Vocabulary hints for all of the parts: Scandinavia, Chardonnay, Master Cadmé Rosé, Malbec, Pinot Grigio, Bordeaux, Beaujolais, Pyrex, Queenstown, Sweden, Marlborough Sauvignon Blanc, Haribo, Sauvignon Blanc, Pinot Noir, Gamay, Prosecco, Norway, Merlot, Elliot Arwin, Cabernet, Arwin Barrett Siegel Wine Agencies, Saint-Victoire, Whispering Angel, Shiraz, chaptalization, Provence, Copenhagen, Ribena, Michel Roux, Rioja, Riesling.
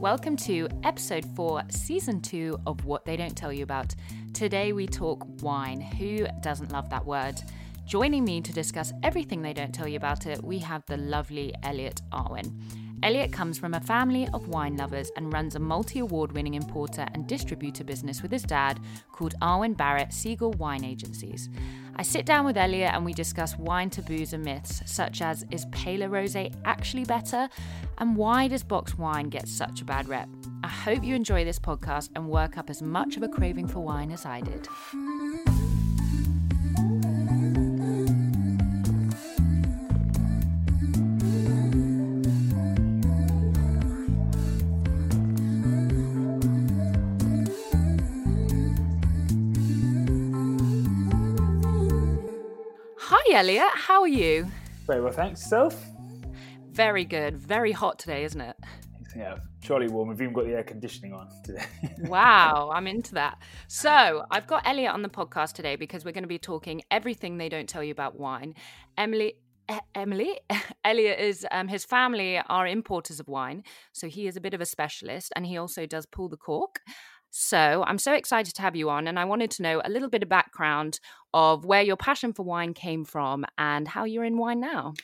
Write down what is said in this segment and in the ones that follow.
Welcome to episode 4, season 2 of What They Don't Tell You About. Today we talk wine. Who doesn't love that word? Joining me to discuss everything they don't tell you about it, we have the lovely Elliot Arwin. Elliot comes from a family of wine lovers and runs a multi-award-winning importer and distributor business with his dad called Arwin Barrett Siegel Wine Agencies. I sit down with Elliot and we discuss wine taboos and myths, such as, is pale rosé actually better? And why does boxed wine get such a bad rep? I hope you enjoy this podcast and work up as much of a craving for wine as I did. Hi Elliot, how are you? Very well, thanks. Yourself? Very good. Very hot today, isn't it? Yeah, jolly warm. We've even got the air conditioning on today. Wow, I'm into that. So I've got Elliot on the podcast today because we're going to be talking everything they don't tell you about wine. Elliot is, his family are importers of wine, so he is a bit of a specialist and he also does pull the cork. So I'm so excited to have you on, and I wanted to know a little bit of background of where your passion for wine came from and how you're in wine now.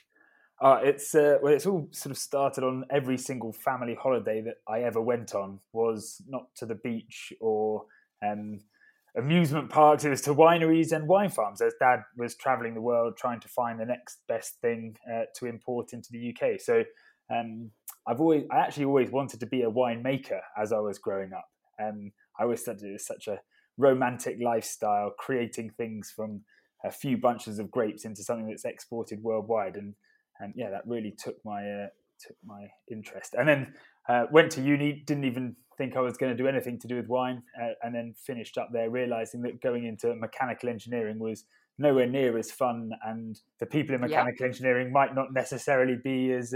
It's all sort of started on every single family holiday that I ever went on was not to the beach or amusement parks. It was to wineries and wine farms, as Dad was travelling the world trying to find the next best thing to import into the UK. So I actually always wanted to be a winemaker as I was growing up. I always thought it was such a romantic lifestyle, creating things from a few bunches of grapes into something that's exported worldwide, and yeah, that really took my interest. And then went to uni, didn't even think I was going to do anything to do with wine, and then finished up there realizing that going into mechanical engineering was nowhere near as fun, and the people in mechanical engineering might not necessarily be as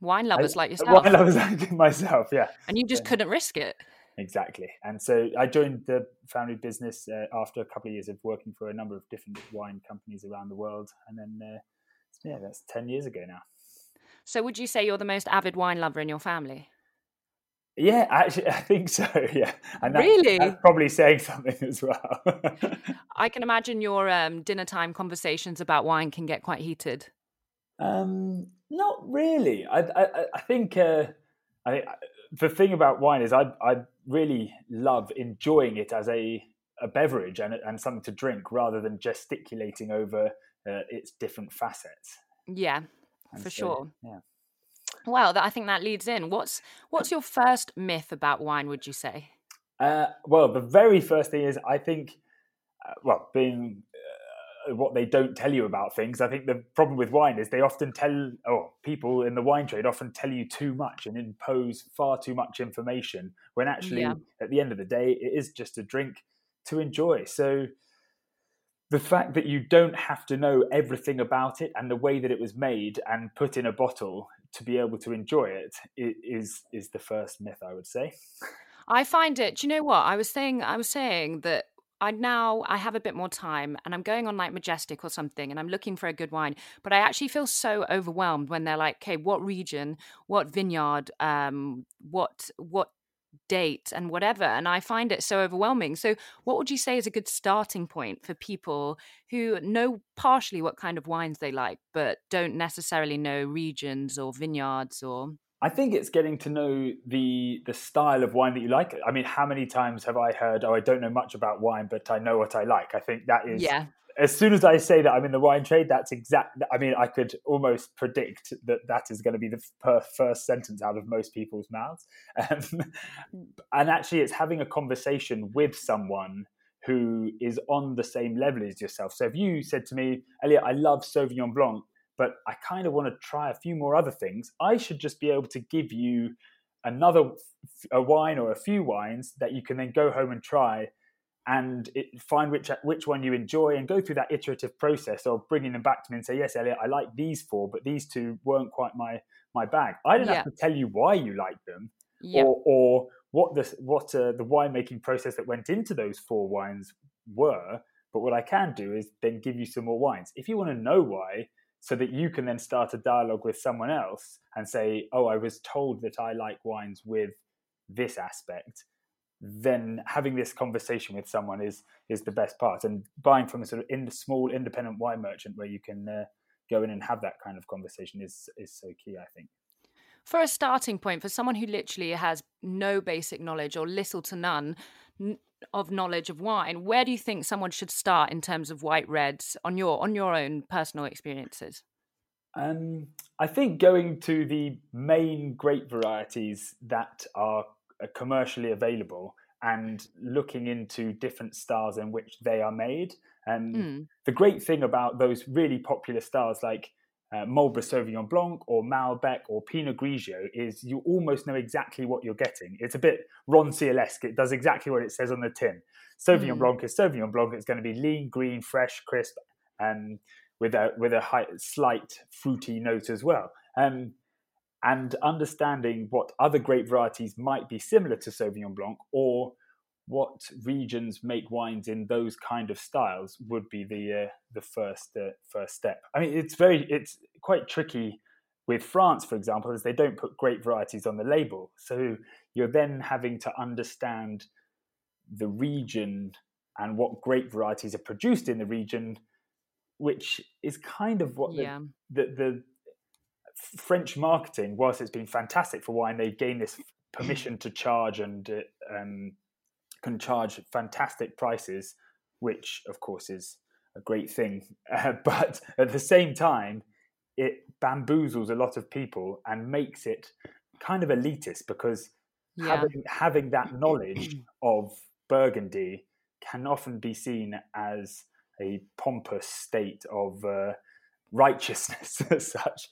wine lovers like yourself. Wine lovers like myself, yeah. And you just couldn't risk it. Exactly. And so I joined the family business after a couple of years of working for a number of different wine companies around the world. And then, that's 10 years ago now. So would you say you're the most avid wine lover in your family? Yeah, actually, I think so, yeah. And that's probably saying something as well. I can imagine your dinner time conversations about wine can get quite heated. Not really. I think the thing about wine is I really love enjoying it as a beverage and something to drink rather than gesticulating over its different facets. Yeah, and for sure. Yeah. Well, I think that leads in. What's your first myth about wine, would you say? Well, the very first thing is I think, being what they don't tell you about things. I think the problem with wine is they often people in the wine trade often tell you too much and impose far too much information when actually at the end of the day, it is just a drink to enjoy. So the fact that you don't have to know everything about it and the way that it was made and put in a bottle to be able to enjoy it is the first myth, I would say. I find it, do you know what? I was saying that I have a bit more time and I'm going on like Majestic or something and I'm looking for a good wine, but I actually feel so overwhelmed when they're like, okay, what region, what vineyard, what date and whatever. And I find it so overwhelming. So what would you say is a good starting point for people who know partially what kind of wines they like, but don't necessarily know regions or vineyards or... I think it's getting to know the style of wine that you like. I mean, how many times have I heard, I don't know much about wine, but I know what I like. I think that is, as soon as I say that I'm in the wine trade, that's I could almost predict that is going to be the first sentence out of most people's mouths. And actually, it's having a conversation with someone who is on the same level as yourself. So if you said to me, Elliot, I love Sauvignon Blanc, but I kind of want to try a few more other things, I should just be able to give you a wine or a few wines that you can then go home and try and find which one you enjoy and go through that iterative process of bringing them back to me and say, yes, Elliot, I like these four, but these two weren't quite my bag. I don't have to tell you why you like them or what the winemaking process that went into those four wines were, but what I can do is then give you some more wines. If you want to know why, so that you can then start a dialogue with someone else and say, oh, I was told that I like wines with this aspect. Then having this conversation with someone is the best part, and buying from a sort of small independent wine merchant where you can go in and have that kind of conversation is so key, I think. For a starting point, for someone who literally has no basic knowledge or little to none of knowledge of wine, where do you think someone should start in terms of white reds on your own personal experiences? I think going to the main grape varieties that are commercially available and looking into different styles in which they are made. And the great thing about those really popular styles like Marlborough Sauvignon Blanc or Malbec or Pinot Grigio is you almost know exactly what you're getting. It's a bit Ronceal-esque. It does exactly what it says on the tin. Sauvignon Blanc is Sauvignon Blanc. It's going to be lean, green, fresh, crisp, and with a slight fruity note as well. And understanding what other grape varieties might be similar to Sauvignon Blanc or what regions make wines in those kind of styles would be the first step. I mean, it's quite tricky with France, for example, as they don't put grape varieties on the label. So you're then having to understand the region and what grape varieties are produced in the region, which is kind of what the French marketing, whilst it's been fantastic for wine, they've gained this permission to charge and can charge fantastic prices, which of course is a great thing. But at the same time, it bamboozles a lot of people and makes it kind of elitist because having that knowledge of Burgundy can often be seen as a pompous state of righteousness as such.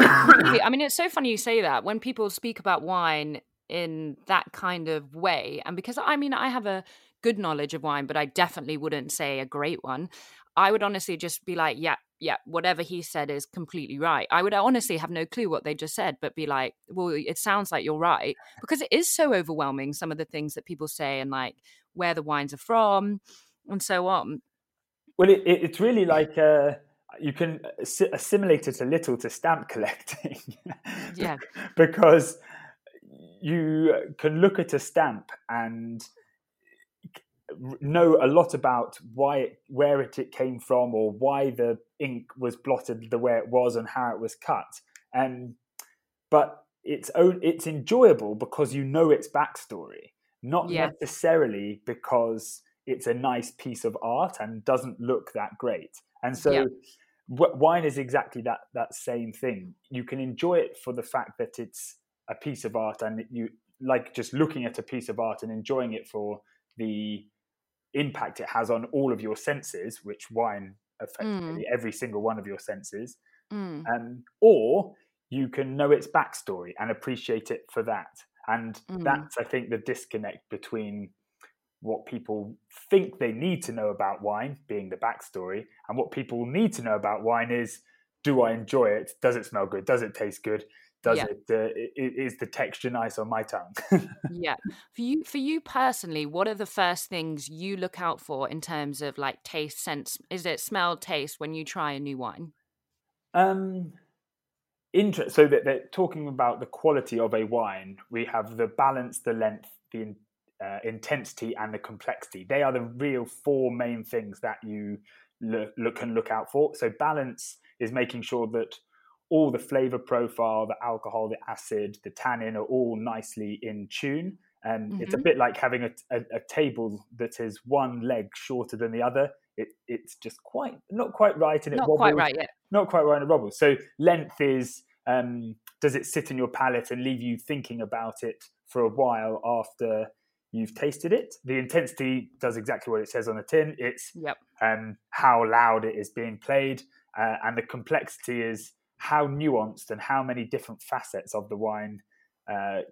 I mean, it's so funny you say that when people speak about wine in that kind of way, and because I mean, I have a good knowledge of wine, but I definitely wouldn't say a great one. I would honestly just be like, yeah, whatever he said is completely right. I would honestly have no clue what they just said, but be like, well, it sounds like you're right, because it is so overwhelming, some of the things that people say and like where the wines are from and so on. Well, it's really like you can assimilate it a little to stamp collecting because you can look at a stamp and know a lot about where it came from or why the ink was blotted the way it was and how it was cut. But it's enjoyable because you know its backstory, not necessarily because it's a nice piece of art and doesn't look that great. And so wine is exactly that same thing. You can enjoy it for the fact that it's a piece of art, and you like just looking at a piece of art and enjoying it for the impact it has on all of your senses, which wine effectively every single one of your senses. Or you can know its backstory and appreciate it for that. And that's, I think, the disconnect between what people think they need to know about wine being the backstory, and what people need to know about wine is, do I enjoy it? Does it smell good? Does it taste good? Does it is the texture nice on my tongue? For you personally, what are the first things you look out for in terms of like taste, sense? Is it smell, taste when you try a new wine? So that they're talking about the quality of a wine, we have the balance, the length, the intensity and the complexity. They are the real four main things that you look out for. So balance is making sure that all the flavor profile, the alcohol, the acid, the tannin are all nicely in tune. And it's a bit like having a table that is one leg shorter than the other. It's just not quite right, and it wobbles. Not quite right and it wobbles. So length is does it sit in your palate and leave you thinking about it for a while after you've tasted it? The intensity does exactly what it says on the tin. It's how loud it is being played. And the complexity is how nuanced and how many different facets of the wine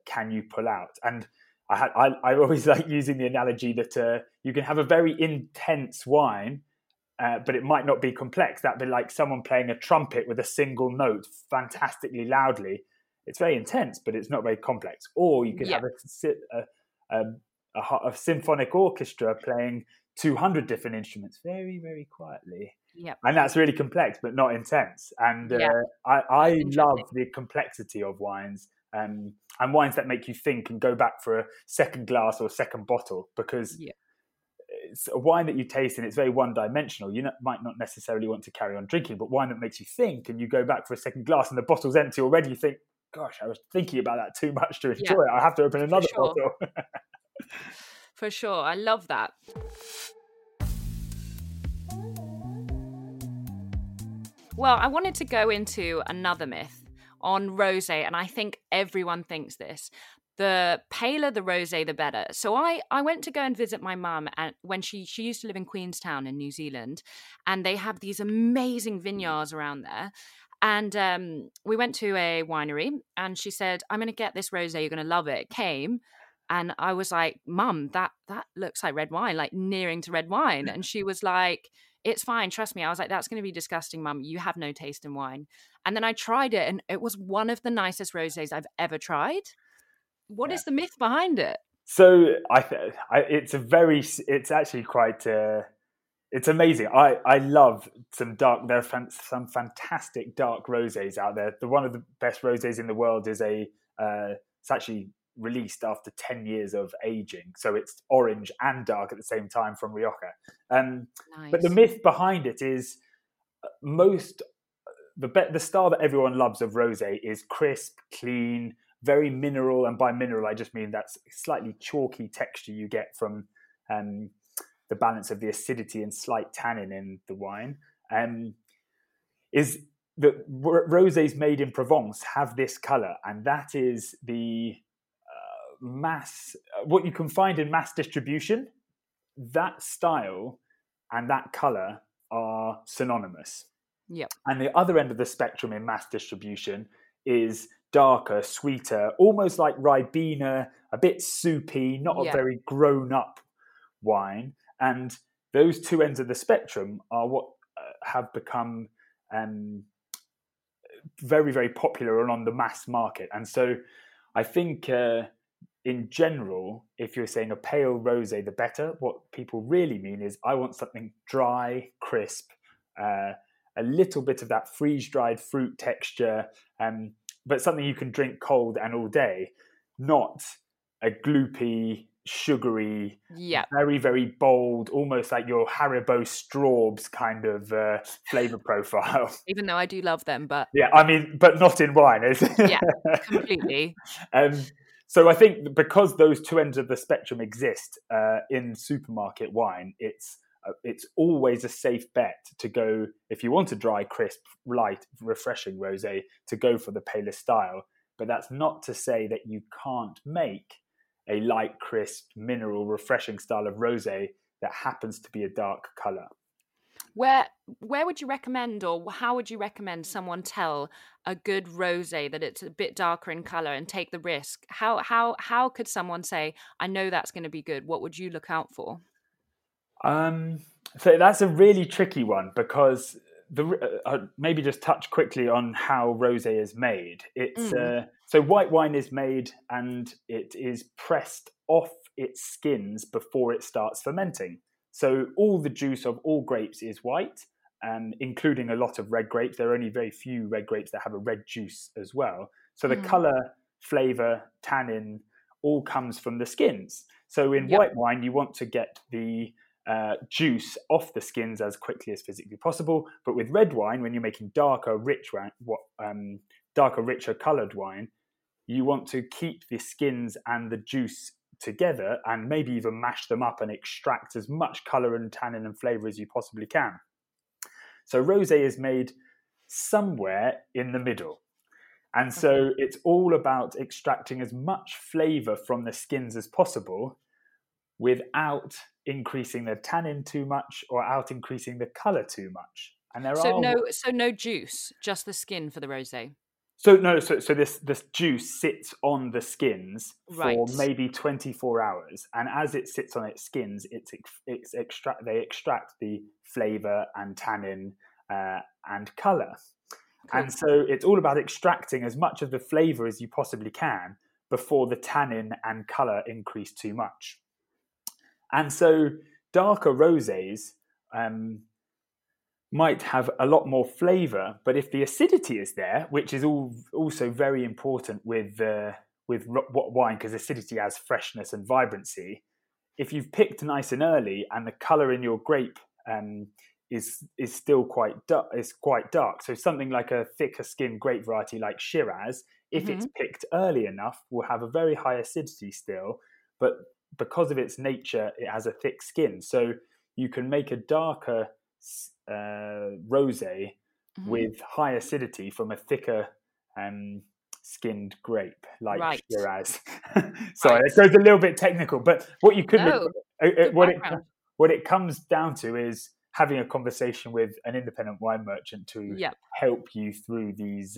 can you pull out. And I always like using the analogy that you can have a very intense wine, but it might not be complex. That'd be like someone playing a trumpet with a single note fantastically loudly. It's very intense, but it's not very complex. Or you can have a symphonic orchestra playing 200 different instruments very, very quietly. Yeah. And that's really complex, but not intense. And I love the complexity of wines, and wines that make you think and go back for a second glass or a second bottle, because it's a wine that you taste and it's very one-dimensional. You might not necessarily want to carry on drinking, but wine that makes you think and you go back for a second glass and the bottle's empty already, you think, gosh, I was thinking about that too much to enjoy it. I have to open another bottle. For sure. I love that. Well, I wanted to go into another myth on rosé, and I think everyone thinks this. The paler the rosé, the better. So I went to go and visit my mum when she used to live in Queenstown in New Zealand, and they have these amazing vineyards around there. And we went to a winery, and she said, I'm going to get this rosé, you're going to love it. It came, and I was like, Mum, that looks like red wine, like nearing to red wine. And she was like, it's fine, trust me. I was like, that's going to be disgusting, Mum. You have no taste in wine. And then I tried it, and it was one of the nicest rosés I've ever tried. What is the myth behind it? So it's actually quite... it's amazing. I love some dark. There are some fantastic dark rosés out there. One of the best rosés in the world is it's actually released after 10 years of aging, so it's orange and dark at the same time, from Rioja. Nice. But the myth behind it is the style that everyone loves of rosé is crisp, clean, very mineral, and by mineral I just mean that slightly chalky texture you get from the balance of the acidity and slight tannin in the wine. Is the rosés made in Provence have this colour, and that is the what you can find in mass distribution. That style and that colour are synonymous. Yeah. And the other end of the spectrum in mass distribution is darker, sweeter, almost like Ribena, a bit soupy, not a very grown-up wine. And those two ends of the spectrum are what have become very, very popular and on the mass market. And so I think in general, if you're saying a pale rosé, the better, what people really mean is I want something dry, crisp, a little bit of that freeze-dried fruit texture, but something you can drink cold and all day, not a gloopy, sugary, very, very bold, almost like your Haribo Straubs kind of flavor profile. Even though I do love them, but but not in wine, is it? Completely. So I think because those two ends of the spectrum exist in supermarket wine, it's always a safe bet to go, if you want a dry, crisp, light, refreshing rosé, to go for the paler style. But that's not to say that you can't make a light, crisp, mineral, refreshing style of rosé that happens to be a dark colour. Where would you recommend, or how would you recommend someone tell a good rosé that it's a bit darker in colour and take the risk? How could someone say, I know that's going to be good? What would you look out for? So that's a really tricky one, because maybe just touch quickly on how rosé is made. It's so white wine is made, and it is pressed off its skins before it starts fermenting. So all the juice of all grapes is white, including a lot of red grapes. There are only very few red grapes that have a red juice as well. So the colour, flavour, tannin all comes from the skins. So in white wine, you want to get the juice off the skins as quickly as physically possible. But with red wine, when you're making darker, richer coloured wine, you want to keep the skins and the juice together, and maybe even mash them up and extract as much colour and tannin and flavour as you possibly can. So rosé is made somewhere in the middle. And so it's all about extracting as much flavour from the skins as possible without increasing the tannin too much or out increasing the colour too much. And no juice, just the skin for the rosé. So this juice sits on the skins for maybe 24 hours, and as it sits on its skins, they extract the flavour and tannin and colour. Cool. And so it's all about extracting as much of the flavour as you possibly can before the tannin and colour increase too much. And so darker rosés might have a lot more flavour, but if the acidity is there, which is also very important with what wine, because acidity has freshness and vibrancy, if you've picked nice and early and the colour in your grape is still quite dark, so something like a thicker skinned grape variety like Shiraz, if it's picked early enough, will have a very high acidity still, but because of its nature, it has a thick skin. So you can make a darker rosé with high acidity from a thicker skinned grape like Shiraz. Sorry, it goes a little bit technical, but what you could what it comes down to is having a conversation with an independent wine merchant to help you through these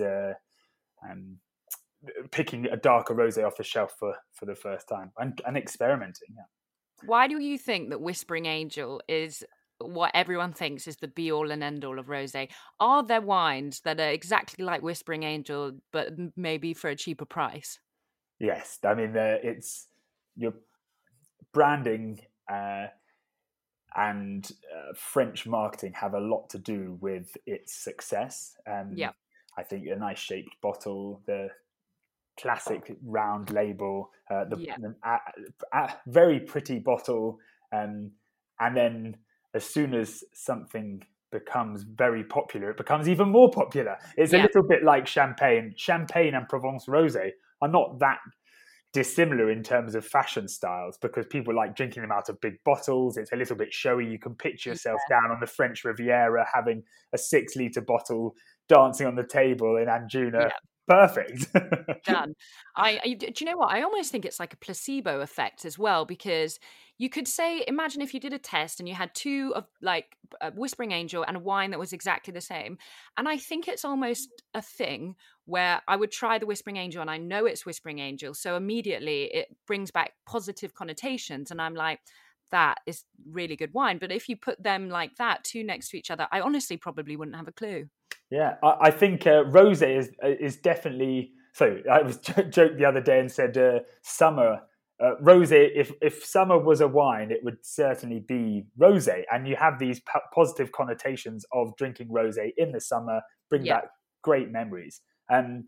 picking a darker rosé off the shelf for the first time and experimenting. Yeah. Why do you think that Whispering Angel is what everyone thinks is the be-all and end-all of rosé? Are there wines that are exactly like Whispering Angel, but maybe for a cheaper price? Yes. I mean, it's your branding and French marketing have a lot to do with its success. I think a nice shaped bottle, the classic round label, the very pretty bottle, and then as soon as something becomes very popular, it becomes even more popular. It's a little bit like champagne. Champagne and Provence rosé are not that dissimilar in terms of fashion styles, because people like drinking them out of big bottles. It's a little bit showy. You can picture yourself down on the French Riviera having a 6-litre bottle, dancing on the table in Anjuna. Perfect. Done. Do you know what? I almost think it's like a placebo effect as well, because you could say, imagine if you did a test and you had two of like a Whispering Angel and a wine that was exactly the same. And I think it's almost a thing where I would try the Whispering Angel and I know it's Whispering Angel, so immediately it brings back positive connotations. And I'm like, that is really good wine. But if you put them like that, two next to each other, I honestly probably wouldn't have a clue. Yeah, I think rosé is definitely. So I was joked the other day and said summer rosé. If summer was a wine, it would certainly be rosé. And you have these positive connotations of drinking rosé in the summer, bring back great memories. And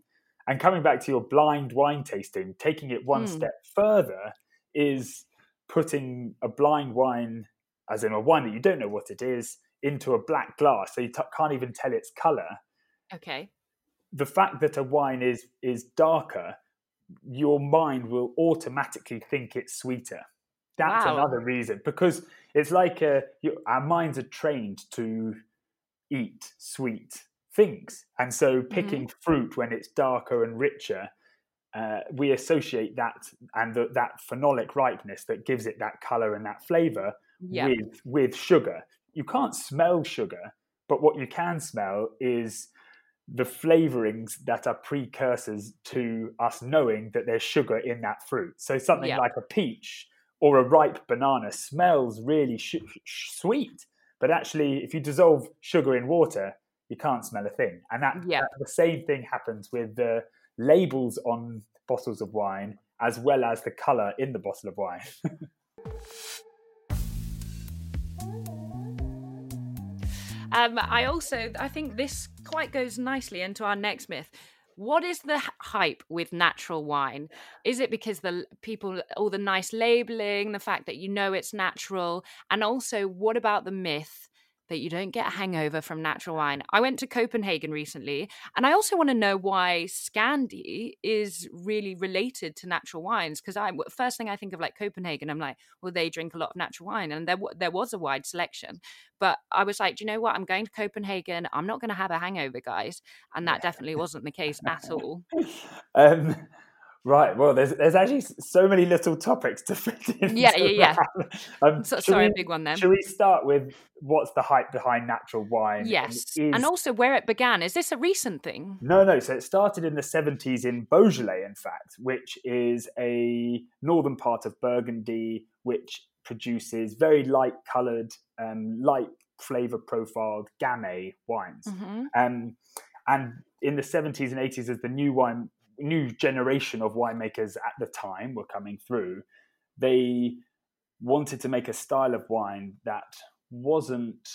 coming back to your blind wine tasting, taking it one step further is putting a blind wine, as in a wine that you don't know what it is, into a black glass, so you can't even tell its colour. Okay. The fact that a wine is darker, your mind will automatically think it's sweeter. That's another reason, because it's like our minds are trained to eat sweet things. And so picking fruit when it's darker and richer, we associate that and that phenolic ripeness that gives it that colour and that flavour with sugar. You can't smell sugar, but what you can smell is the flavorings that are precursors to us knowing that there's sugar in that fruit. So something like a peach or a ripe banana smells really sweet, but actually if you dissolve sugar in water, you can't smell a thing. And that the same thing happens with the labels on bottles of wine, as well as the colour in the bottle of wine. I think this quite goes nicely into our next myth. What is the hype with natural wine? Is it because the people, all the nice labelling, the fact that you know it's natural? And also, what about the myth that you don't get a hangover from natural wine? I went to Copenhagen recently, and I also want to know why Scandi is really related to natural wines, because first thing I think of like Copenhagen, I'm like, well, they drink a lot of natural wine, and there was a wide selection. But I was like, do you know what? I'm going to Copenhagen. I'm not going to have a hangover, guys. And that definitely wasn't the case at all. Right. Well, there's actually so many little topics to fit in. Sorry, a big one then. Should we start with what's the hype behind natural wine? Yes. And also where it began. Is this a recent thing? No. So it started in the 70s in Beaujolais, in fact, which is a northern part of Burgundy, which produces very light-coloured, light flavour-profiled Gamay wines. And in the 70s and 80s, as the new generation of winemakers at the time were coming through, they wanted to make a style of wine that wasn't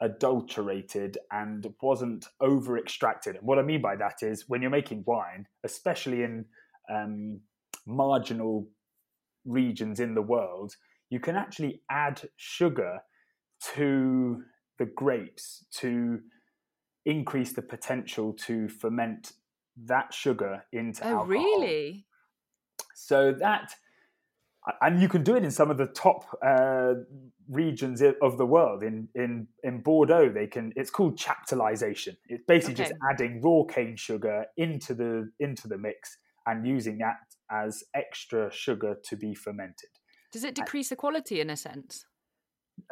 adulterated and wasn't over extracted. And what I mean by that is when you're making wine, especially in marginal regions in the world, you can actually add sugar to the grapes to increase the potential to ferment that sugar into alcohol. Really? So that, and you can do it in some of the top regions of the world. In Bordeaux, they can. It's called chaptalization. It's basically just adding raw cane sugar into the mix and using that as extra sugar to be fermented. Does it decrease the quality in a sense?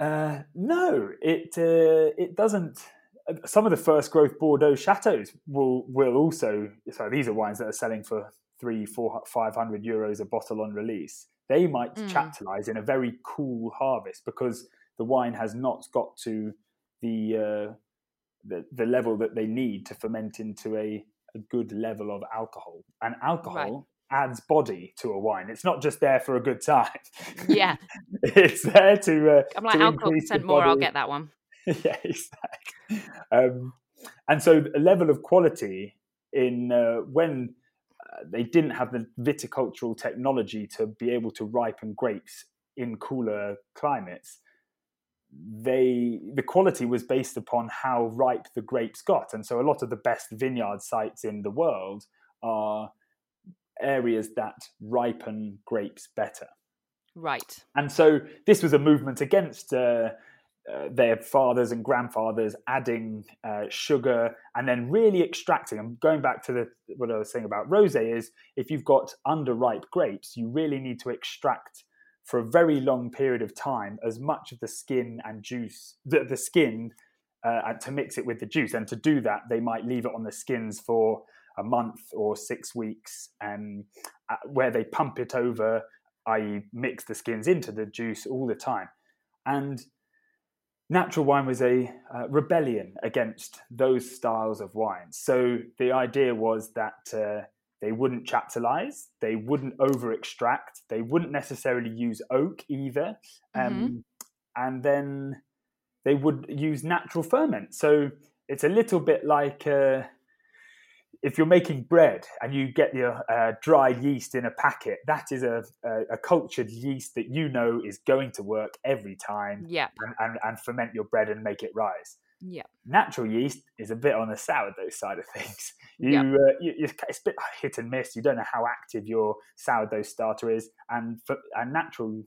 No, it doesn't. Some of the first growth Bordeaux chateaus will also. So these are wines that are selling for 300, 400, 500 euros a bottle on release. They might chaptalize in a very cool harvest because the wine has not got to the level that they need to ferment into a good level of alcohol. And alcohol adds body to a wine. It's not just there for a good time. Yeah. It's there to I'm like, to alcohol percent more, I'll get that one. Yeah, exactly. And so a level of quality in when they didn't have the viticultural technology to be able to ripen grapes in cooler climates, the quality was based upon how ripe the grapes got. And so a lot of the best vineyard sites in the world are areas that ripen grapes better. Right. And so this was a movement against their fathers and grandfathers adding sugar and then really extracting. I'm going back to what I was saying about rosé is if you've got underripe grapes, you really need to extract for a very long period of time as much of the skin and juice, the skin, and to mix it with the juice. And to do that, they might leave it on the skins for a month or 6 weeks, where they pump it over, i.e. mix the skins into the juice all the time. And natural wine was a rebellion against those styles of wine. So the idea was that they wouldn't chaptalize, they wouldn't over-extract, they wouldn't necessarily use oak either, and then they would use natural ferment. So it's a little bit like if you're making bread and you get your dried yeast in a packet, that is a cultured yeast that you know is going to work every time and ferment your bread and make it rise. Yeah. Natural yeast is a bit on the sourdough side of things. It's a bit hit and miss. You don't know how active your sourdough starter is. And natural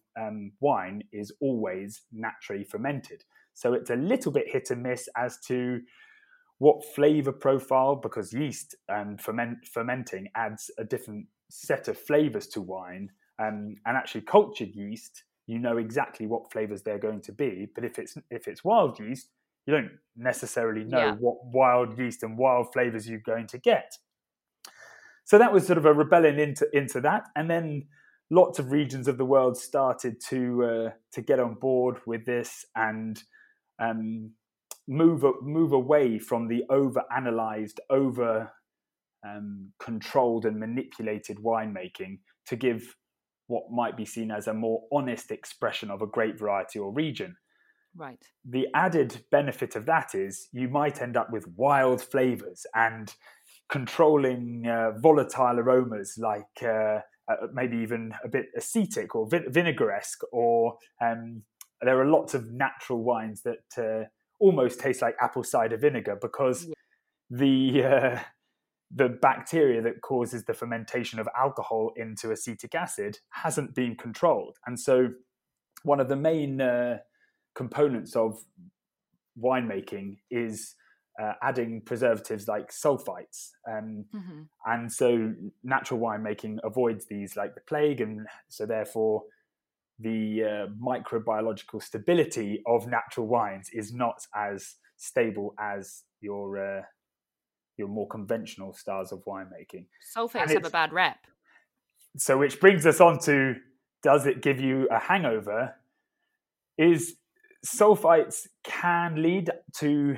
wine is always naturally fermented. So it's a little bit hit and miss as to what flavor profile, because yeast and fermenting adds a different set of flavors to wine, and actually cultured yeast, you know exactly what flavors they're going to be. But if it's wild yeast, you don't necessarily know what wild yeast and wild flavors you're going to get. So that was sort of a rebellion into that, and then lots of regions of the world started to get on board with this and move away from the over-analyzed, over-controlled and manipulated winemaking to give what might be seen as a more honest expression of a grape variety or region. Right. The added benefit of that is you might end up with wild flavors and controlling volatile aromas like maybe even a bit acetic or vinegaresque, or there are lots of natural wines that almost tastes like apple cider vinegar because the bacteria that causes the fermentation of alcohol into acetic acid hasn't been controlled. And so one of the main components of winemaking is adding preservatives like sulfites. And so natural winemaking avoids these like the plague, and so therefore the microbiological stability of natural wines is not as stable as your more conventional styles of winemaking. Sulfates have a bad rep. So which brings us on to, does it give you a hangover? Is sulfites can lead to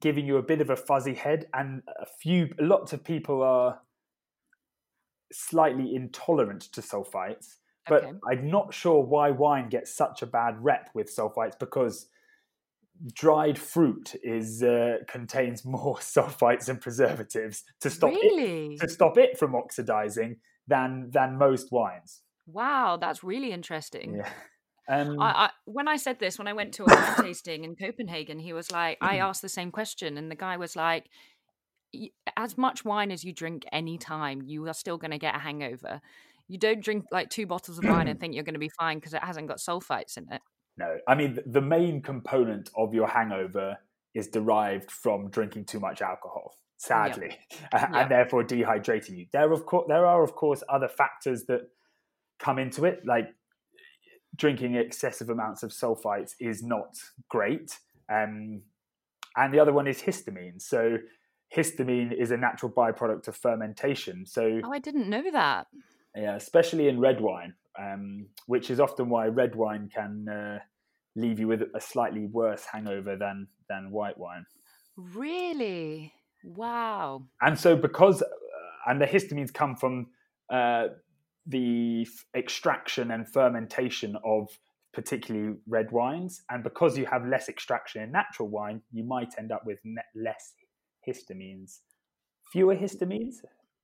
giving you a bit of a fuzzy head, and lots of people are slightly intolerant to sulfites. But I'm not sure why wine gets such a bad rep with sulfites, because dried fruit is contains more sulfites and preservatives to stop it from oxidizing than most wines. Wow, that's really interesting. Yeah. I when I said this, when I went to a wine tasting in Copenhagen, he was like, I asked the same question, and the guy was like, as much wine as you drink any time, you are still going to get a hangover. You don't drink like 2 bottles of wine and think you're going to be fine because it hasn't got sulfites in it. No, I mean, the main component of your hangover is derived from drinking too much alcohol, sadly, and therefore dehydrating you. There are, of course, other factors that come into it, like drinking excessive amounts of sulfites is not great. And the other one is histamine. So histamine is a natural byproduct of fermentation. So I didn't know that. Yeah, especially in red wine, which is often why red wine can leave you with a slightly worse hangover than white wine. Really? Wow. And so because and the histamines come from the extraction and fermentation of particularly red wines, and because you have less extraction in natural wine, you might end up with less histamines. Fewer histamines?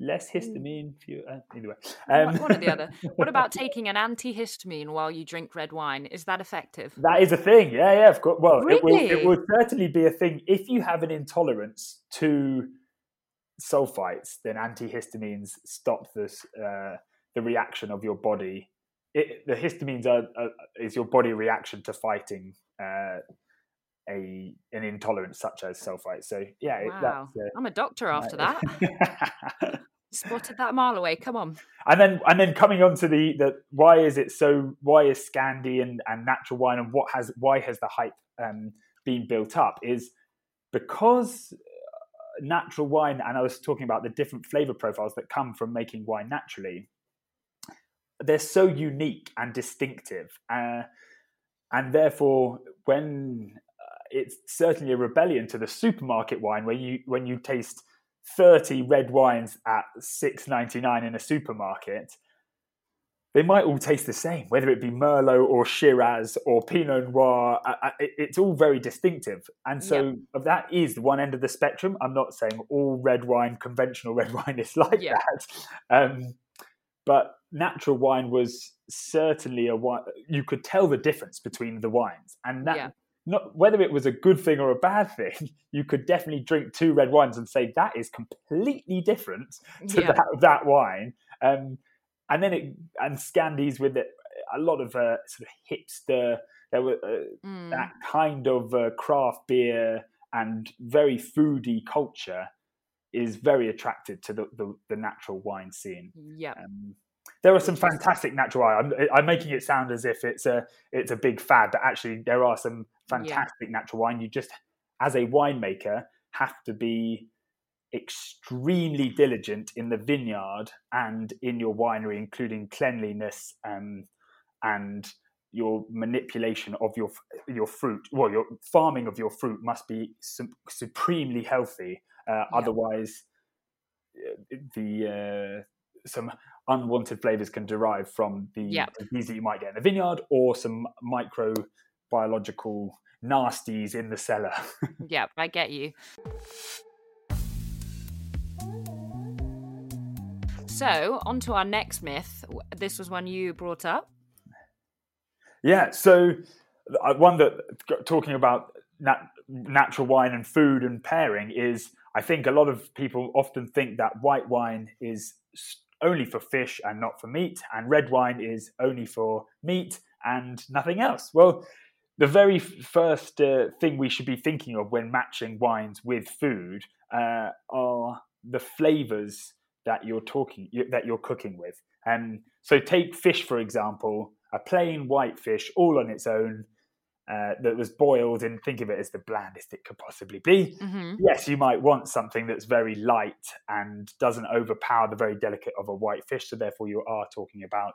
Less histamine, few, anyway. One or the other. What about taking an antihistamine while you drink red wine? Is that effective? That is a thing, yeah, of course. Well, really? it will certainly be a thing. If you have an intolerance to sulfites, then antihistamines stop this, the reaction of your body. The histamines is your body reaction to fighting an intolerance such as sulfite. So, yeah. Wow. I'm a doctor after that. Spotted that a mile away. Come on. And then coming on to the why is Scandi and natural wine, and why has the hype been built up, is because natural wine, and I was talking about the different flavor profiles that come from making wine naturally, they're so unique and distinctive, and therefore when it's certainly a rebellion to the supermarket wine, where when you taste 30 red wines at $6.99 in a supermarket, they might all taste the same, whether it be Merlot or Shiraz or Pinot Noir. It's all very distinctive. And so that is one end of the spectrum. I'm not saying all red wine, conventional red wine, is like that. But natural wine was certainly a wine. You could tell the difference between the wines. And that... Yeah. Not whether it was a good thing or a bad thing, you could definitely drink 2 red wines and say that is completely different to that wine. And Scandi's with it, a lot of sort of hipster, there were that kind of craft beer and very foodie culture is very attracted to the natural wine scene. Yeah. There are some fantastic natural wine. I'm making it sound as if it's a big fad, but actually there are some fantastic natural wine. You just, as a winemaker, have to be extremely diligent in the vineyard and in your winery, including cleanliness and your manipulation of your fruit. Well, your farming of your fruit must be supremely healthy. Otherwise, some unwanted flavors can derive from the disease that you might get in the vineyard, or some microbiological nasties in the cellar. Yeah, I get you. So on to our next myth. This was one you brought up. Yeah, so one that, talking about natural wine and food and pairing, is I think a lot of people often think that white wine is only for fish and not for meat, and red wine is only for meat and nothing else. Well, the very first thing we should be thinking of when matching wines with food are the flavors that you're cooking with. So take fish, for example, a plain white fish all on its own that was boiled, and think of it as the blandest it could possibly be. Mm-hmm. Yes, you might want something that's very light and doesn't overpower the very delicate of a white fish. So therefore you are talking about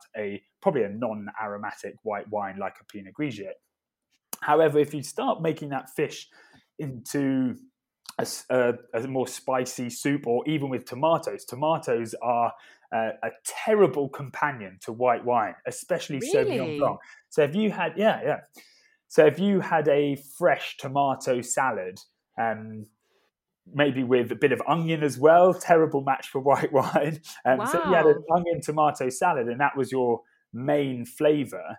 probably a non-aromatic white wine like a Pinot Grigio. However, if you start making that fish into a more spicy soup, or even with tomatoes are a terrible companion to white wine, especially Sauvignon Blanc. So if you had, So if you had a fresh tomato salad, maybe with a bit of onion as well, terrible match for white wine. So if you had an onion tomato salad and that was your main flavour,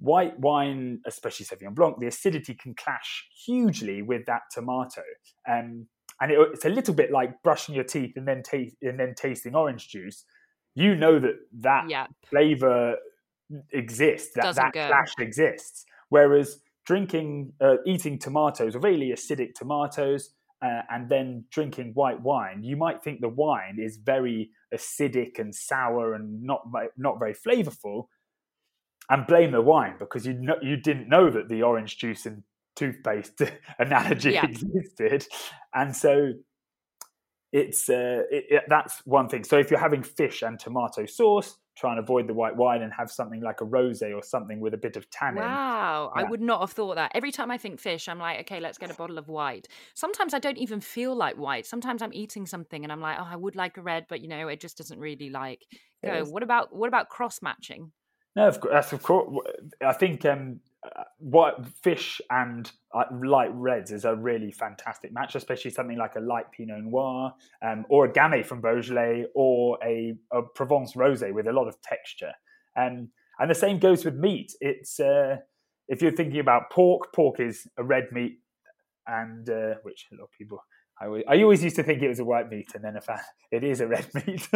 white wine, especially Sauvignon Blanc, the acidity can clash hugely with that tomato. And it's a little bit like brushing your teeth and then tasting orange juice. You know that flavour exists, that clash exists. Whereas eating tomatoes, really acidic tomatoes, and then drinking white wine, you might think the wine is very acidic and sour and not very flavourful, and blame the wine because you didn't know that the orange juice and toothpaste analogy existed, and so it's that's one thing. So if you're having fish and tomato sauce, try and avoid the white wine and have something like a rosé or something with a bit of tannin. Wow, yeah. I would not have thought that. Every time I think fish, I'm like, okay, let's get a bottle of white. Sometimes I don't even feel like white. Sometimes I'm eating something and I'm like, oh, I would like a red, but, you know, it just doesn't really like go. Yes. What about cross-matching? No, of course. I think white fish and light reds is a really fantastic match, especially something like a light Pinot Noir or a Gamay from Beaujolais or a Provence Rosé with a lot of texture. And the same goes with meat. It's if you're thinking about pork is a red meat, and which a lot of people... I always used to think it was a white meat, and then it is a red meat.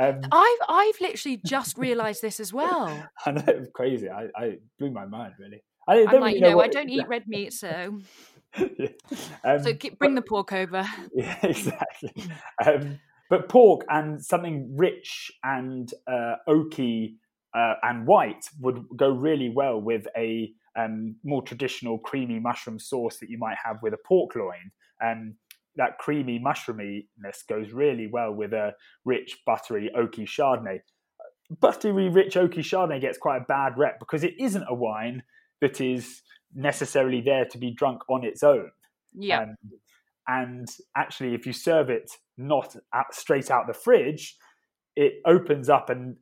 I've literally just realised this as well. I know, it was crazy. I blew my mind, really. I don't eat red meat, so... yeah. Bring the pork over. Yeah, exactly. But pork and something rich and oaky and white would go really well with a more traditional creamy mushroom sauce that you might have with a pork loin. That creamy mushroominess goes really well with a rich, buttery, oaky Chardonnay. Buttery, rich, oaky Chardonnay gets quite a bad rep because it isn't a wine that is necessarily there to be drunk on its own. Yeah. And actually, if you serve it straight out the fridge, it opens up and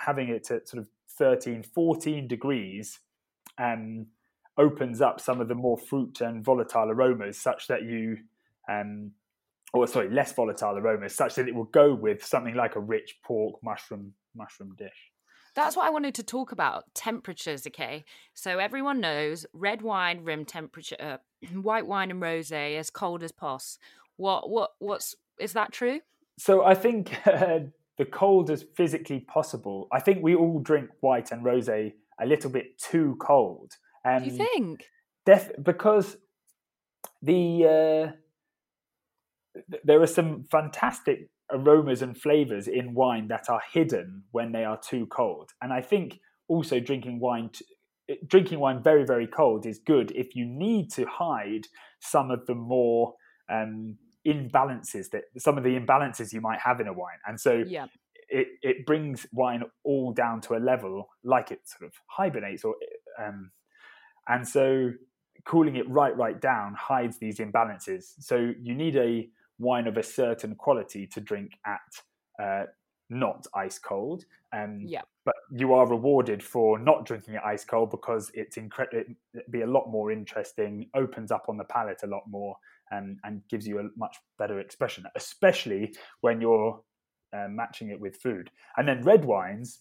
having it at sort of 13, 14 degrees opens up some of the more fruit and volatile aromas such that you... less volatile aromas, such that it will go with something like a rich pork mushroom dish. That's what I wanted to talk about, temperatures, okay? So everyone knows red wine, room temperature, white wine and rosé as cold as pos. Is that true? So I think the cold is physically possible. I think we all drink white and rosé a little bit too cold. Do you think? Because there are some fantastic aromas and flavors in wine that are hidden when they are too cold. And I think also drinking wine very, very cold is good if you need to hide some of the more imbalances you might have in a wine. And so it brings wine all down to a level, like it sort of hibernates and so cooling it right down hides these imbalances. So you need a wine of a certain quality to drink at not ice cold. But you are rewarded for not drinking it ice cold because it's incredible. It'd be a lot more interesting, opens up on the palate a lot more, and gives you a much better expression, especially when you're matching it with food. And then red wines,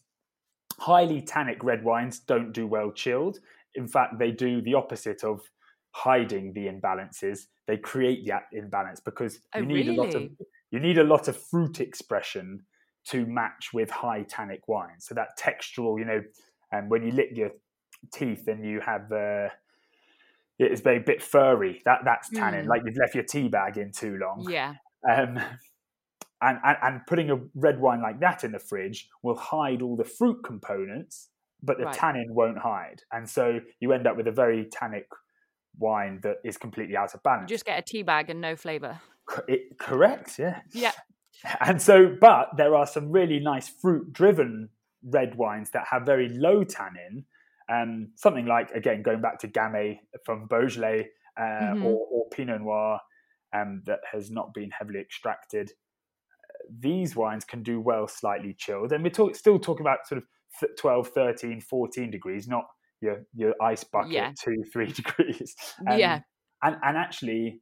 highly tannic red wines don't do well chilled. In fact, they do the opposite of hiding the imbalances. They create that imbalance because you need a lot of fruit expression to match with high tannic wine. So that textural, when you lick your teeth and you have it's very bit furry. That's tannin, like you've left your tea bag in too long. Yeah. And putting a red wine like that in the fridge will hide all the fruit components, but the tannin won't hide. And so you end up with a very tannic wine that is completely out of balance. You just get a tea bag and no flavour. Correct, yeah. Yeah. And so, but there are some really nice fruit-driven red wines that have very low tannin, something like, again, going back to Gamay from Beaujolais or Pinot Noir that has not been heavily extracted. these wines can do well slightly chilled. And we're still talking about sort of 12, 13, 14 degrees, not your ice bucket, 2, 3 degrees. And actually,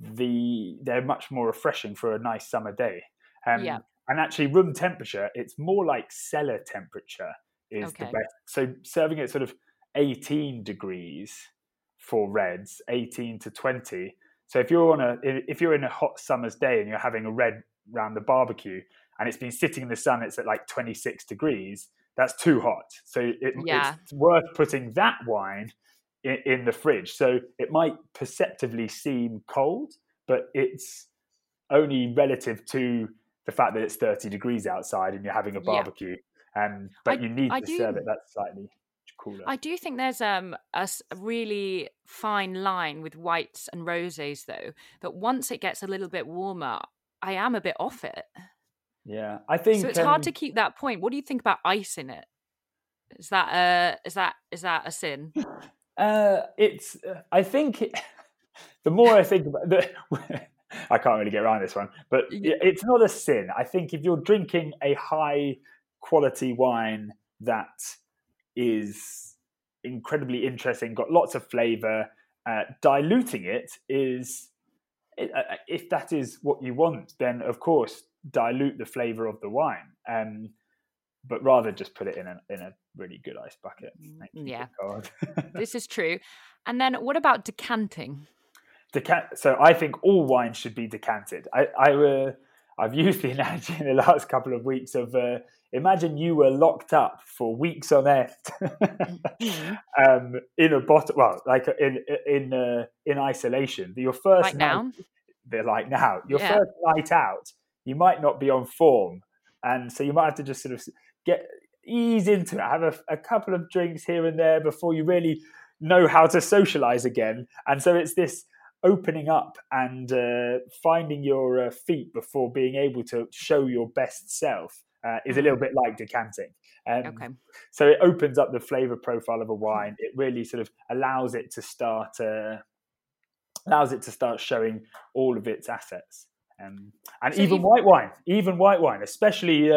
they're much more refreshing for a nice summer day. And actually, room temperature, it's more like cellar temperature is the best. So serving at sort of 18 degrees for reds, 18 to 20. So if you're in a hot summer's day and you're having a red round the barbecue and it's been sitting in the sun, it's at like 26 degrees. That's too hot. So it's worth putting that wine in the fridge. So it might perceptively seem cold, but it's only relative to the fact that it's 30 degrees outside and you're having a barbecue. But you need to serve it that slightly cooler. I do think there's a really fine line with whites and rosés, though, that once it gets a little bit warmer, I am a bit off it. Yeah, I think so. It's hard to keep that point. What do you think about ice in it? Is that a sin? I think the more I think about it, I can't really get around this one, but it's not a sin. I think if you're drinking a high quality wine that is incredibly interesting, got lots of flavour, diluting it is, if that is what you want, then of course dilute the flavour of the wine. But rather just put it in a really good ice bucket. This is true. And then what about decanting? So I think all wine should be decanted. I've used the analogy in the last couple of weeks of imagine you were locked up for weeks on end in a bottle, in isolation. Your first first night out, you might not be on form, and so you might have to just sort of ease into it, have a couple of drinks here and there before you really know how to socialize again. And so it's this opening up and finding your feet before being able to show your best self is a little bit like decanting. So it opens up the flavor profile of a wine. It really sort of allows it to start showing all of its assets. White wine, especially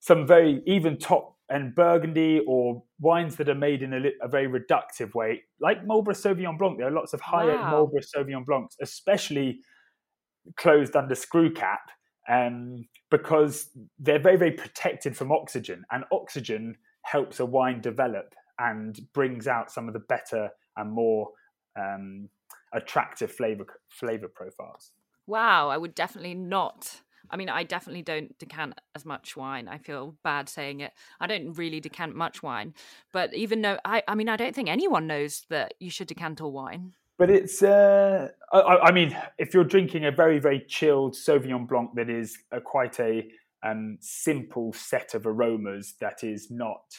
some very even top and Burgundy or wines that are made in a very reductive way, like Marlborough Sauvignon Blanc. There are lots of high-end Marlborough Sauvignon Blancs, especially closed under screw cap, because they're very, very protected from oxygen. And oxygen helps a wine develop and brings out some of the better and more attractive flavor profiles. Wow, I would definitely not... I mean, I definitely don't decant as much wine. I feel bad saying it. I don't really decant much wine. But even though, I mean, I don't think anyone knows that you should decant all wine. But it's, if you're drinking a very, very chilled Sauvignon Blanc that is quite a simple set of aromas that is not...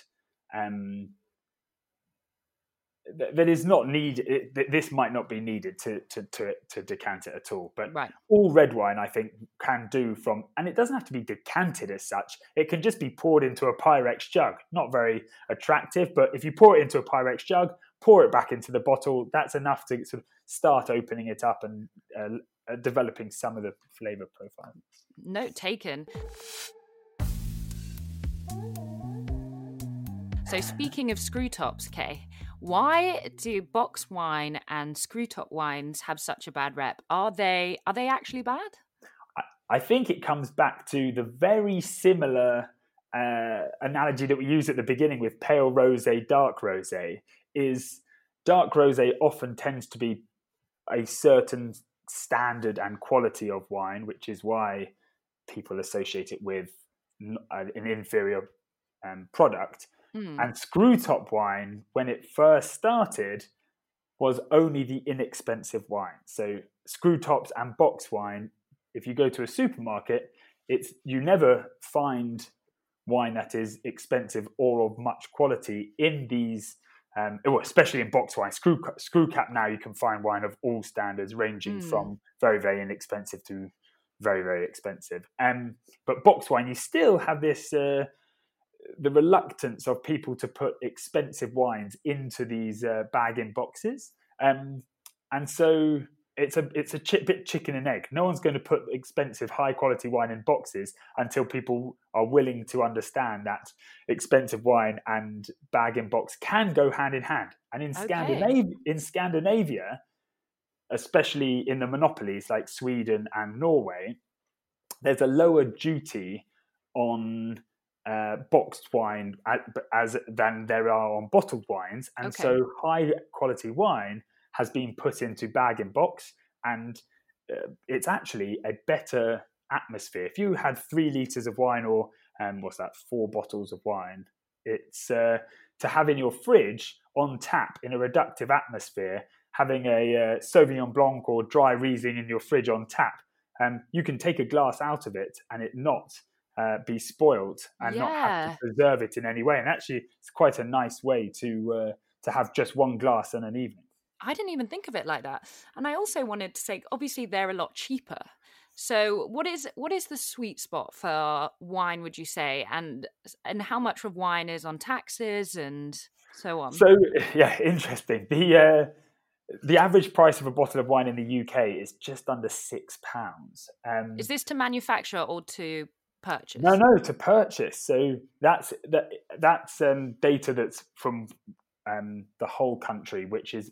that is not needed. This might not be needed to decant it at all. But all red wine, I think, can do from, and it doesn't have to be decanted as such. It can just be poured into a Pyrex jug. Not very attractive, but if you pour it into a Pyrex jug, pour it back into the bottle. That's enough to sort of start opening it up and developing some of the flavour profile. Note taken. So speaking of screw tops, Kay, why do box wine and screw top wines have such a bad rep? Are they actually bad? I think it comes back to the very similar analogy that we used at the beginning with pale rosé, dark rosé. Is dark rosé often tends to be a certain standard and quality of wine, which is why people associate it with an inferior product. And screw top wine, when it first started, was only the inexpensive wine. So screw tops and box wine, if you go to a supermarket, you never find wine that is expensive or of much quality in these, especially in box wine. Screw cap now, you can find wine of all standards, ranging from very, very inexpensive to very, very expensive. But box wine, you still have this... the reluctance of people to put expensive wines into these bag in boxes. And so it's a bit chicken and egg. No one's going to put expensive, high-quality wine in boxes until people are willing to understand that expensive wine and bag-in-box can go hand in hand. And in Scandinavia, especially in the monopolies like Sweden and Norway, there's a lower duty on boxed wine than there are on bottled wines. And so high-quality wine has been put into bag-in-box, and it's actually a better atmosphere. If you had 3 litres of wine or, 4 bottles of wine, it's to have in your fridge on tap in a reductive atmosphere, having a Sauvignon Blanc or dry Riesling in your fridge on tap, you can take a glass out of it and it not be spoiled and not have to preserve it in any way. And actually, it's quite a nice way to have just one glass in an evening. I didn't even think of it like that. And I also wanted to say, obviously, they're a lot cheaper. So what is the sweet spot for wine, would you say? And how much of wine is on taxes and so on? So, yeah, interesting. The average price of a bottle of wine in the UK is just under £6. Is this to manufacture or to purchase? No, to purchase. So that's data that's from the whole country, which is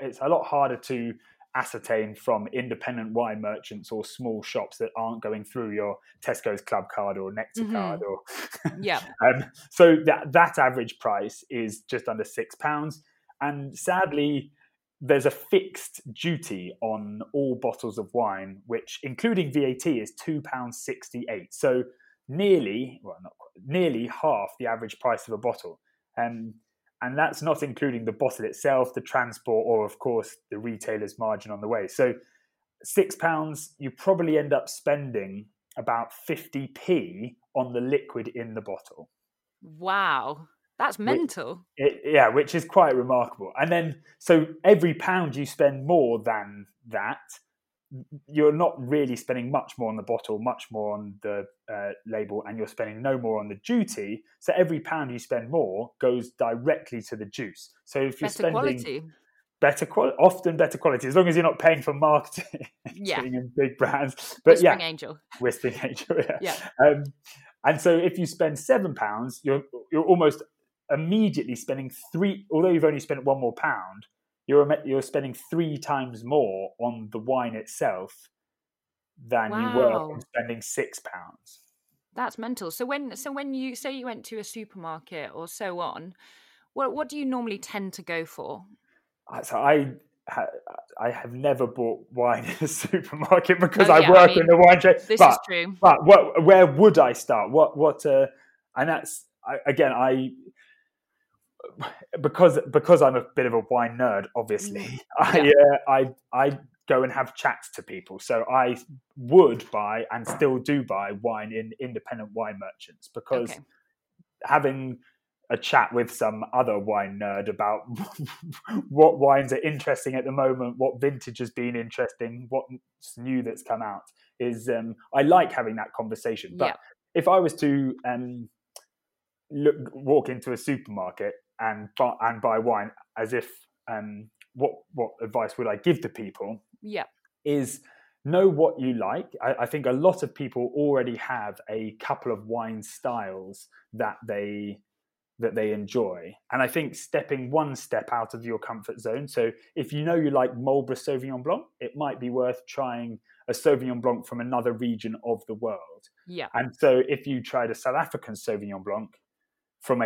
it's a lot harder to ascertain from independent wine merchants or small shops that aren't going through your Tesco's Club Card or Nectar Card. Or so that average price is just under £6, and sadly, there's a fixed duty on all bottles of wine, which, including VAT, is £2.68. So nearly half the average price of a bottle. And that's not including the bottle itself, the transport, or, of course, the retailer's margin on the way. So £6, you probably end up spending about 50p on the liquid in the bottle. Wow. That's mental. Which is quite remarkable. And then, so every pound you spend more than that, you're not really spending much more on the bottle, much more on the label, and you're spending no more on the duty. So every pound you spend more goes directly to the juice. So if you're spending better quality, as long as you're not paying for marketing and big brands. But Whispering Angel. And so if you spend £7, you're almost immediately spending £3, although you've only spent one more pound, you're spending 3 times more on the wine itself than you were on spending £6. That's mental. So when you say you went to a supermarket or so on, what do you normally tend to go for? So I have never bought wine in a supermarket because I work in the wine trade. This is true. But where would I start? Because I'm a bit of a wine nerd, obviously, I go and have chats to people. So I would buy and still do buy wine in independent wine merchants because having a chat with some other wine nerd about what wines are interesting at the moment, what vintage has been interesting, what's new that's come out is, I like having that conversation. But if I was to walk into a supermarket and buy wine, as if what advice would I give to people? Yeah, is know what you like. I think a lot of people already have a couple of wine styles that they enjoy, and I think stepping one step out of your comfort zone. So if you know you like Marlborough Sauvignon Blanc, it might be worth trying a Sauvignon Blanc from another region of the world. Yeah, and so if you tried a South African Sauvignon Blanc from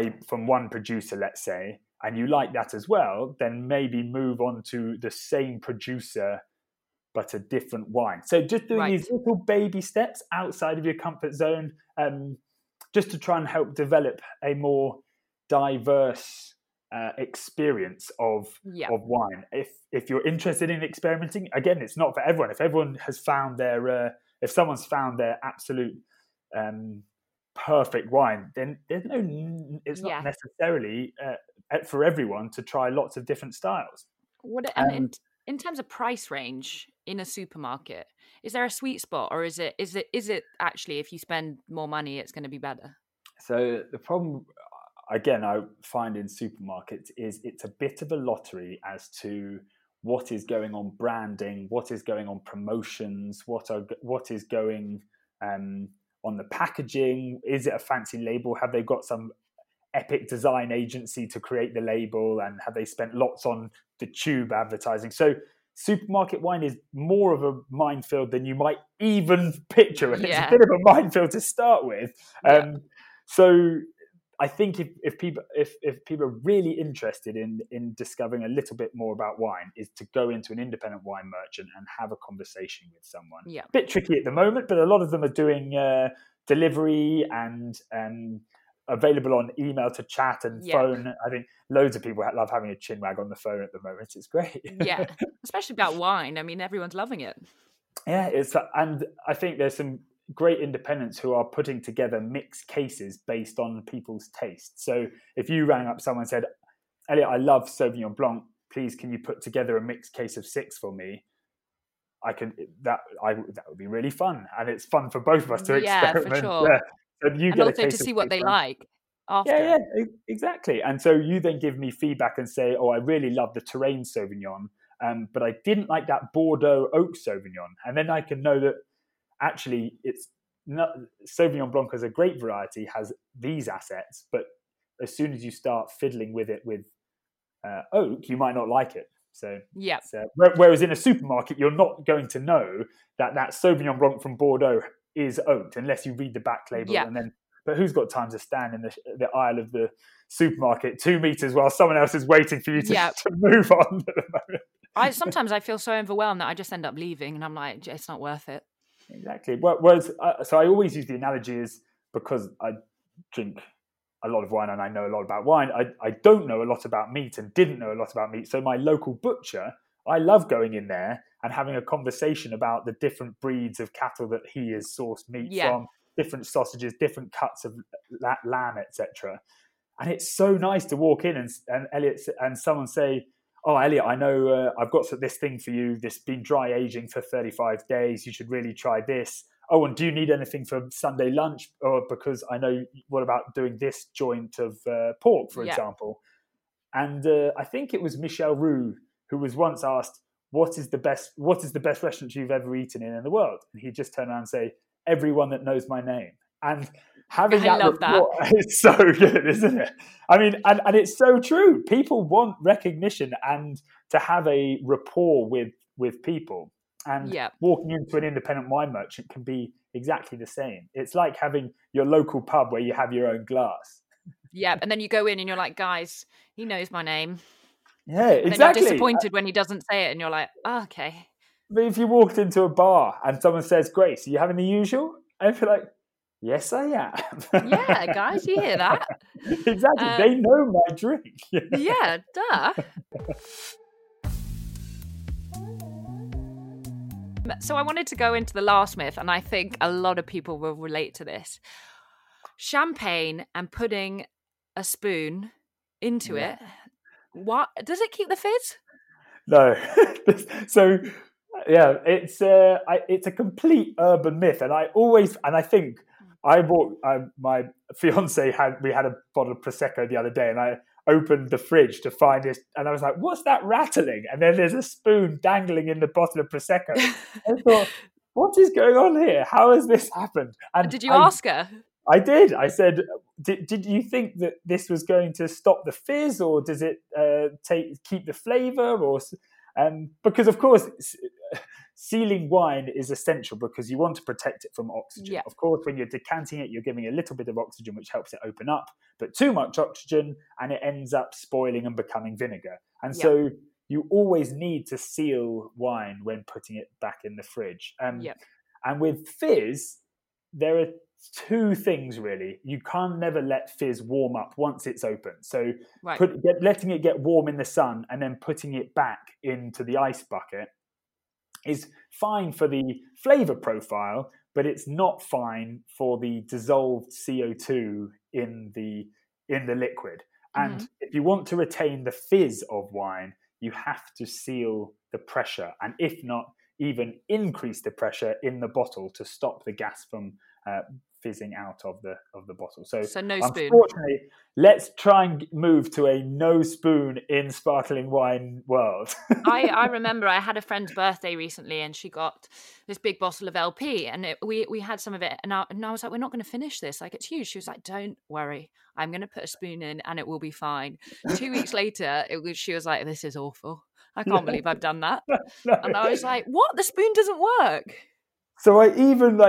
one producer, let's say, and you like that as well, then maybe move on to the same producer but a different wine. So just doing these little baby steps outside of your comfort zone, just to try and help develop a more diverse experience of wine. If you're interested in experimenting, again, it's not for everyone. If someone's found their absolute perfect wine, then there's it's not necessarily for everyone to try lots of different styles. In terms of price range in a supermarket, is there a sweet spot, or is it actually if you spend more money it's going to be better? So the problem, again, I find in supermarkets is it's a bit of a lottery as to what is going on branding, what is going on promotions, what is going on the packaging. Is it a fancy label? Have they got some epic design agency to create the label, and have they spent lots on the tube advertising? So supermarket wine is more of a minefield than you might even picture, and it's a bit of a minefield to start with. So I think if people are really interested in discovering a little bit more about wine, is to go into an independent wine merchant and have a conversation with someone. Yeah. A bit tricky at the moment, but a lot of them are doing delivery and available on email to chat and phone. I think loads of people love having a chinwag on the phone at the moment. It's great. Yeah, especially about wine. I mean, everyone's loving it. Yeah, and I think there's some great independents who are putting together mixed cases based on people's taste. So if you rang up someone and said, Elliot, I love Sauvignon Blanc, please can you put together a mixed case of 6 for me? That would be really fun, and it's fun for both of us to experiment. For sure. And also to see what they like after. Yeah, exactly. And so you then give me feedback and say, oh, I really love the Terrain Sauvignon, but I didn't like that Bordeaux Oak Sauvignon. And then I can know that actually, it's not Sauvignon Blanc as a great variety has these assets, but as soon as you start fiddling with it with oak, you might not like it. So whereas in a supermarket, you're not going to know that Sauvignon Blanc from Bordeaux is oaked unless you read the back label. Yeah. And then, but who's got time to stand in the aisle of the supermarket 2 meters while someone else is waiting for you to move on at the moment? Sometimes I feel so overwhelmed that I just end up leaving, and I'm like, it's not worth it. Exactly. So I always use the analogy is, because I drink a lot of wine and I know a lot about wine, I don't know a lot about meat and didn't know a lot about meat. So my local butcher, I love going in there and having a conversation about the different breeds of cattle that he has sourced meat from, different sausages, different cuts of that lamb, etc. And it's so nice to walk in and Elliot and someone say, oh, Elliot, I know I've got this thing for you. This has been dry aging for 35 days. You should really try this. Oh, and do you need anything for Sunday lunch? Or because I know, what about doing this joint of pork, for example? And I think it was Michel Roux who was once asked, what is the best restaurant you've ever eaten in the world? And he just turned around and say, everyone that knows my name. And having that is so good, isn't it? I mean, and it's so true. People want recognition and to have a rapport with people. And walking into an independent wine merchant can be exactly the same. It's like having your local pub where you have your own glass. Yeah, and then you go in and you're like, guys, he knows my name. Yeah, and exactly. You're disappointed when he doesn't say it, and you're like, oh, okay. But if you walked into a bar and someone says, Grace, are you having the usual? And you're like, yes, I am. Yeah, guys, you hear that? Exactly. They know my drink. Yeah, duh. So I wanted to go into the last myth, and I think a lot of people will relate to this. Champagne and putting a spoon into it. What? Does it keep the fizz? No. So, yeah, it's a complete urban myth. And my fiance we had a bottle of Prosecco the other day, and I opened the fridge to find it, and I was like, what's that rattling? And then there's a spoon dangling in the bottle of Prosecco. I thought, what is going on here? How has this happened? And did you ask her? I did. I said, did you think that this was going to stop the fizz, or does it keep the flavour? Because, of course, sealing wine is essential because you want to protect it from oxygen. Yeah. Of course, when you're decanting it, you're giving a little bit of oxygen, which helps it open up. But too much oxygen, and it ends up spoiling and becoming vinegar. And so you always need to seal wine when putting it back in the fridge. And with fizz, there are two things, really. You can't never let fizz warm up once it's open. So letting it get warm in the sun and then putting it back into the ice bucket is fine for the flavor profile, but it's not fine for the dissolved CO2 in the liquid. And if you want to retain the fizz of wine, you have to seal the pressure. And if not, even increase the pressure in the bottle to stop the gas from fizzing out of the bottle. So no spoon. Unfortunately, let's try and move to a no spoon in sparkling wine world. I remember I had a friend's birthday recently, and she got this big bottle of LP, and we had some of it, and I was like, we're not going to finish this, like it's huge. She was like, don't worry, I'm going to put a spoon in, and it will be fine. 2 weeks later, she was like, this is awful. I can't believe I've done that. No. And I was like, what? The spoon doesn't work. So I looked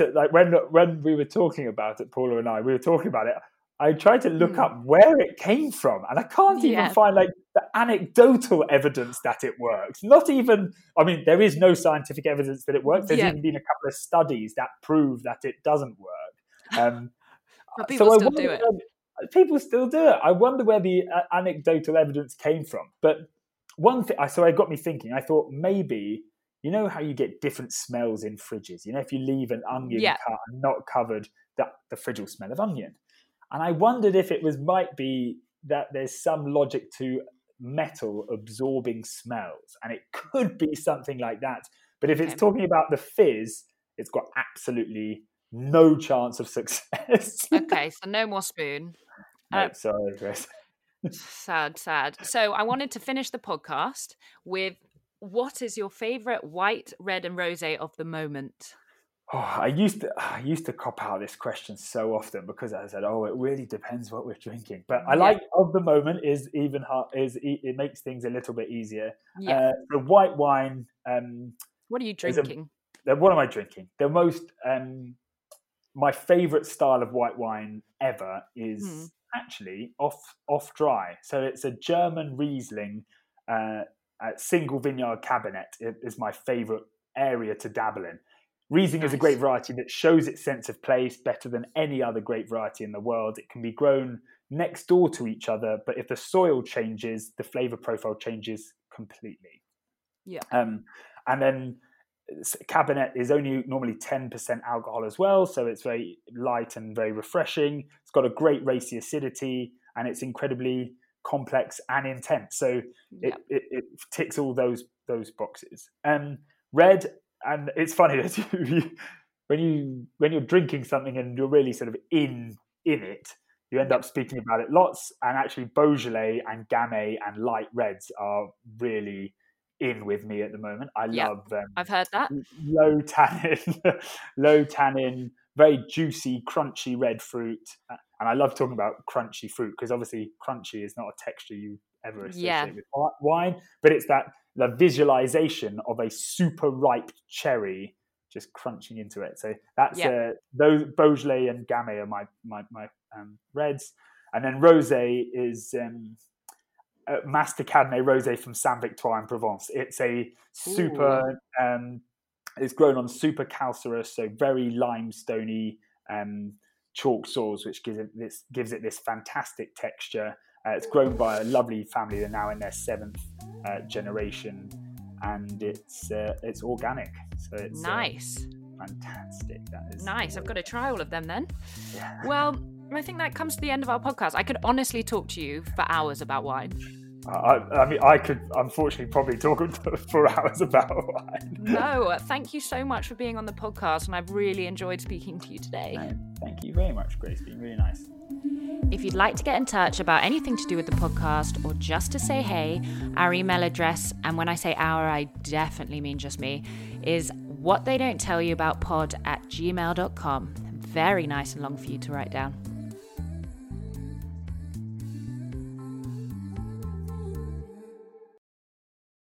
at when we were talking about it, Paula and I, we were talking about it. I tried to look up where it came from, and I can't even find the anecdotal evidence that it works. Not even, I mean, there is no scientific evidence that it works. There's even been a couple of studies that prove that it doesn't work. But people still do it. People still do it. I wonder where the anecdotal evidence came from. But one thing, so it got me thinking. I thought maybe, you know how you get different smells in fridges? You know, if you leave an onion cut and not covered, that the fridge will smell of onion. And I wondered if it might be that there's some logic to metal absorbing smells. And it could be something like that. But if it's talking about the fizz, it's got absolutely no chance of success. Okay, so no more spoon. No, sorry, Chris. Sad. So I wanted to finish the podcast with... what is your favourite white, red, and rosé of the moment? Oh, I used to cop out this question so often because I said, "Oh, it really depends what we're drinking." But I like of the moment it makes things a little bit easier. Yeah. The white wine. What are you drinking? What am I drinking? The most my favourite style of white wine ever is actually off dry. So it's a German Riesling. Single vineyard Cabernet is my favourite area to dabble in. Riesling is a great variety that shows its sense of place better than any other great variety in the world. It can be grown next door to each other, but if the soil changes, the flavour profile changes completely. Yeah. And then Cabernet is only normally 10% alcohol as well, so it's very light and very refreshing. It's got a great racy acidity, and it's incredibly complex and intense, so it ticks all those boxes. Red, and it's funny that when you're drinking something and you're really sort of in it, you end up speaking about it lots. And actually, Beaujolais and Gamay and light reds are really in with me at the moment. I love them. I've heard that low tannin, very juicy, crunchy red fruit. And I love talking about crunchy fruit because obviously crunchy is not a texture you ever associate with wine, but it's the visualization of a super ripe cherry just crunching into it. So that's those Beaujolais and Gamay are my reds. And then rosé is Master Cadmé Rosé from Saint-Victoire in Provence. It's a super, it's grown on super calcareous, so very limestoney chalk soils, which gives it this fantastic texture. It's grown by a lovely family. They're now in their seventh generation, and it's organic. So it's nice, fantastic. That is nice. I've got to try all of them then. Yeah. Well, I think that comes to the end of our podcast. I could honestly talk to you for hours about wine. I mean, I could unfortunately probably talk for hours about wine. No, thank you so much for being on the podcast, and I've really enjoyed speaking to you today. Thank you very much, Grace. It's been really nice. If you'd like to get in touch about anything to do with the podcast or just to say hey, our email address, and when I say our, I definitely mean just me, is whatttheydonttellyoubouttpod@gmail.com. Very nice and long for you to write down.